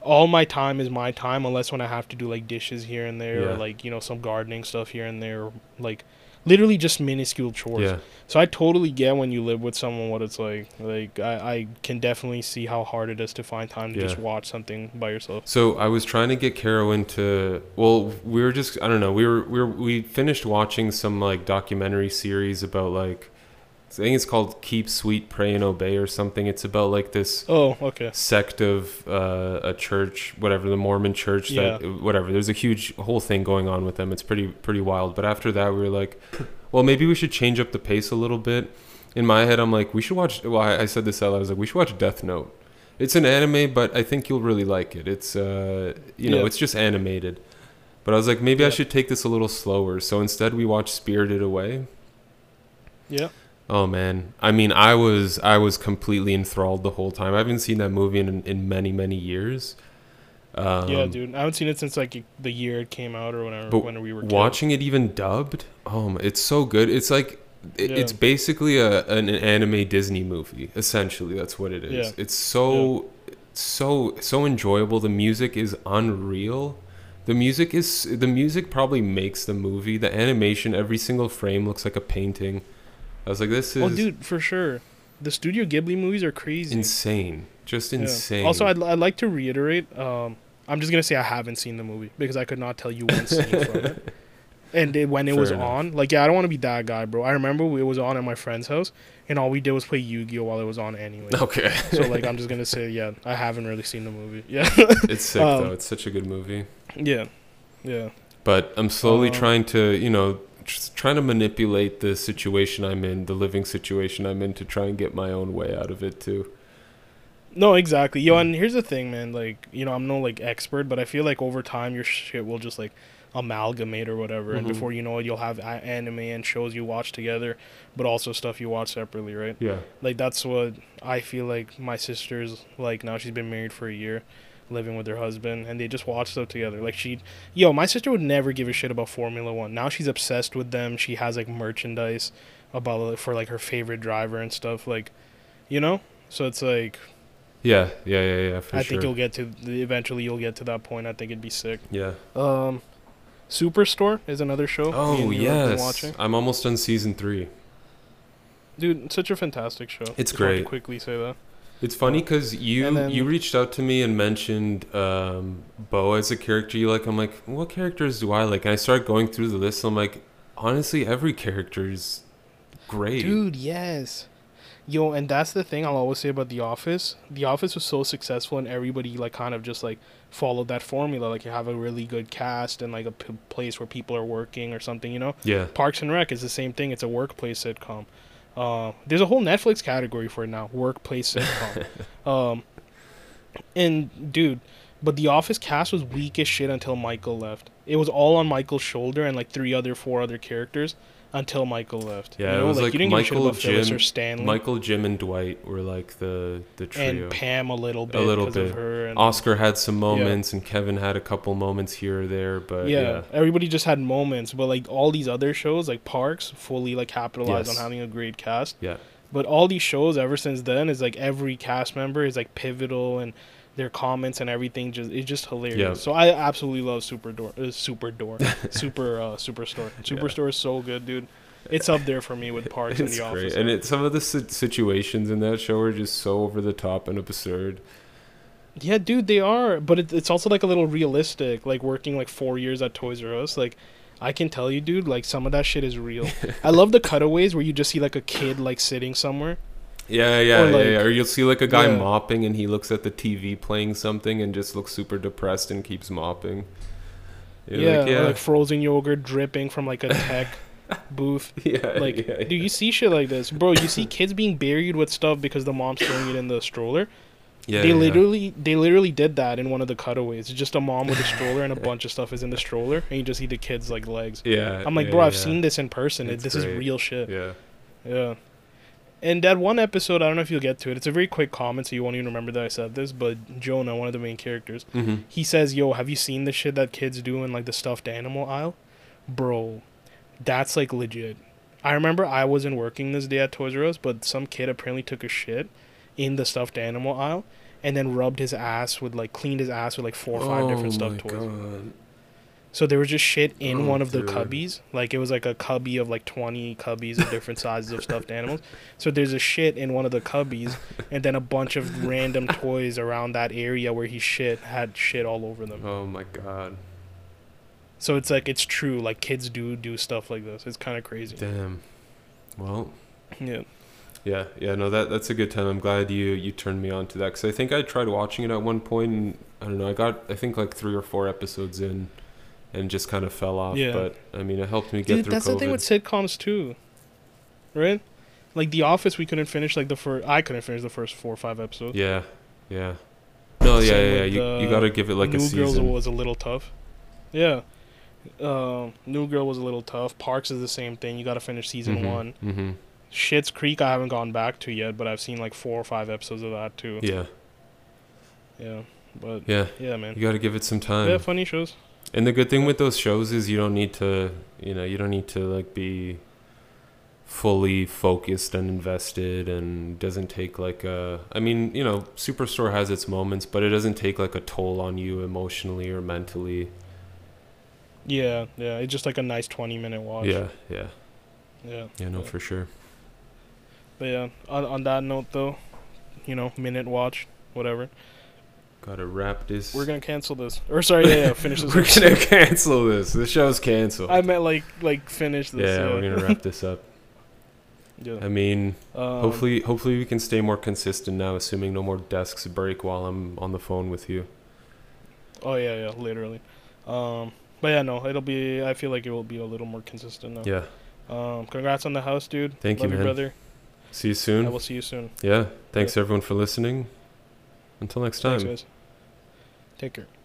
all my time is my time, unless when I have to do, like, dishes here and there, yeah. or, like, you know, some gardening stuff here and there, or, like... literally just minuscule chores. Yeah. So I totally get when you live with someone what it's like. Like, I, I can definitely see how hard it is to find time to yeah. just watch something by yourself. So I was trying to get Caro into... Well, we were just... I don't know. We were, we were we finished watching some, like, documentary series about, like... I think it's called Keep Sweet, Pray and Obey or something. It's about, like, this... Oh, okay. Sect of uh, a church, whatever, the Mormon church, yeah. that whatever. There's a huge whole thing going on with them. It's pretty pretty wild. But after that, we were like, well, maybe we should change up the pace a little bit. In my head, I'm like, we should watch... Well, I, I said this out loud. I was like, we should watch Death Note. It's an anime, but I think you'll really like it. It's, uh, you know, yeah. it's just animated. But I was like, maybe yeah. I should take this a little slower. So instead, we watched Spirited Away. Yeah. Oh man, I mean, I was I was completely enthralled the whole time. I haven't seen that movie in in many many years. Um, yeah, dude, I haven't seen it since like the year it came out or whenever. But when we were kids. Watching it even dubbed, oh, it's so good. It's like it, yeah. it's basically a an anime Disney movie. Essentially, that's what it is. Yeah. It's so yeah. so so enjoyable. The music is unreal. The music is the music probably makes the movie. The animation, every single frame looks like a painting. I was like, this is... Well, dude, for sure. The Studio Ghibli movies are crazy. Insane. Just insane. Yeah. Also, I'd, I'd like to reiterate, um, I'm just going to say I haven't seen the movie because I could not tell you one scene from it. And it, when it Fair was enough. on, like, yeah, I don't want to be that guy, bro. I remember it was on at my friend's house, and all we did was play Yu-Gi-Oh! While it was on anyway. Okay. So, like, I'm just going to say, yeah, I haven't really seen the movie. Yeah. It's sick, um, though. It's such a good movie. Yeah. Yeah. But I'm slowly um, trying to, you know... Just trying to manipulate the situation I'm in, the living situation I'm in, to try and get my own way out of it too. No, exactly. Yo, and here's the thing, man. Like, you know, I'm no like expert, but I feel like over time your shit will just like amalgamate or whatever, mm-hmm. and before you know it, you'll have anime and shows you watch together, but also stuff you watch separately, right? Yeah. Like that's what I feel like my sister's like now. She's been married for a year. Living with her husband, and they just watch stuff together. Like she, yo, my sister would never give a shit about Formula One. Now she's obsessed with them. She has like merchandise about like, for like her favorite driver and stuff. Like, you know. So it's like, yeah, yeah, yeah, yeah. For I sure. think you'll get to eventually. You'll get to that point. I think it'd be sick. Yeah. Um, Superstore is another show. Oh yes, I'm almost done season three. Dude, it's such a fantastic show. It's great. I have to quickly say that. It's funny because you, then, you reached out to me and mentioned um, Bo as a character you like. I'm like, what characters do I like? And I started going through the list. And I'm like, honestly, every character is great. Dude, yes. Yo, and that's the thing I'll always say about The Office. The Office was so successful and everybody like kind of just like followed that formula. Like you have a really good cast and like a p- place where people are working or something, you know? Yeah. Parks and Rec is the same thing. It's a workplace sitcom. Uh, there's a whole Netflix category for it now, workplace sitcom. um, and dude, but The Office cast was weak as shit until Michael left. It was all on Michael's shoulder and like three other, four other characters until Michael left. Yeah, you know? It was like, like you didn't Michael, give a shit about Jim, or Stanley. Michael, Jim, and Dwight were like the the trio. And Pam a little bit, a little bit. Of her. And Oscar had some moments, yeah. and Kevin had a couple moments here or there, but yeah, yeah, everybody just had moments. But like all these other shows, like Parks, fully like capitalized yes. on having a great cast. Yeah. But all these shows ever since then is like every cast member is like pivotal and their comments and everything, just it's just hilarious. Yeah. So I absolutely love Superdor, uh, Superdor, Super uh, Superstore. Superstore yeah. is so good, dude. It's up there for me with Parks and The Office. Great. And it, some of the situations in that show are just so over the top and absurd. Yeah, dude, they are. But it, it's also like a little realistic. Like working like four years at Toys R Us, like. I can tell you, dude, like, some of that shit is real. I love the cutaways where you just see, like, a kid, like, sitting somewhere. Yeah, yeah, or, like, yeah, yeah. Or you'll see, like, a guy yeah. mopping, and he looks at the T V playing something and just looks super depressed and keeps mopping. You're yeah, like, yeah. Or, like, frozen yogurt dripping from, like, a tech booth. Yeah, like, yeah, yeah. dude, you see shit like this. Bro, you see kids being buried with stuff because the mom's throwing it in the stroller. Yeah, they yeah. literally they literally did that in one of the cutaways. It's just a mom with a stroller and a bunch of stuff is in the stroller, and you just see the kids like legs. Yeah, I'm like, yeah, bro, I've yeah. seen this in person. It's this great. is real shit. Yeah, yeah. And that one episode, I don't know if you'll get to it. It's a very quick comment, so you won't even remember that I said this. But Jonah, one of the main characters, mm-hmm. he says, "Yo, have you seen the shit that kids do in like the stuffed animal aisle, bro? That's like legit." I remember I wasn't working this day at Toys R Us, but some kid apparently took a shit in the stuffed animal aisle and then rubbed his ass with like cleaned his ass with like four or five oh different stuffed toys. God. So there was just shit in oh, one of dude. the cubbies. Like it was like a cubby of like twenty cubbies of different sizes of stuffed animals. So there's a shit in one of the cubbies and then a bunch of random toys around that area where he shit had shit all over them. Oh my God. So it's like, it's true. Like kids do do stuff like this. It's kind of crazy. Damn. Well. Yeah. Yeah, yeah, no, that that's a good time. I'm glad you, you turned me on to that, because I think I tried watching it at one point, and I don't know, I got, I think, like three or four episodes in and just kind of fell off, yeah. but, I mean, it helped me get Dude, through that's COVID. The thing with sitcoms, too, right? Like, The Office, we couldn't finish, like, the first, I couldn't finish the first four or five episodes. Yeah, yeah. No, yeah, Same yeah, yeah, you, uh, you gotta give it, like, a season. New Girls was a little tough. Yeah. Uh, New Girl was a little tough. Parks is the same thing. You gotta finish season mm-hmm, one. Mm-hmm. Schitt's Creek I haven't gone back to yet, but I've seen like four or five episodes of that too. Yeah. Yeah. But yeah, yeah, man. You gotta give it some time. Yeah, funny shows. And the good thing yeah. with those shows is you don't need to you know, you don't need to like be fully focused and invested, and doesn't take like a I mean, you know, Superstore has its moments, but it doesn't take like a toll on you emotionally or mentally. Yeah, yeah. It's just like a nice twenty minute watch. Yeah, yeah. Yeah. Yeah, no, yeah. for sure. But yeah, on, on that note, though, you know, minute watch, whatever. Gotta wrap this. We're gonna cancel this. Or sorry, yeah, yeah finish this. We're gonna cancel this. The show's canceled. I meant like, like finish this. Yeah, yeah. We're gonna wrap this up. Yeah. I mean, um, hopefully, hopefully we can stay more consistent now, assuming no more desks break while I'm on the phone with you. Oh yeah, yeah, literally. Um, but yeah, no, it'll be. I feel like it will be a little more consistent now. Yeah. Um, congrats on the house, dude. Thank Love you, man. Brother. See you soon. I will see you soon. Yeah. Thanks, yeah. everyone, for listening. Until next time. Thanks, guys. Take care.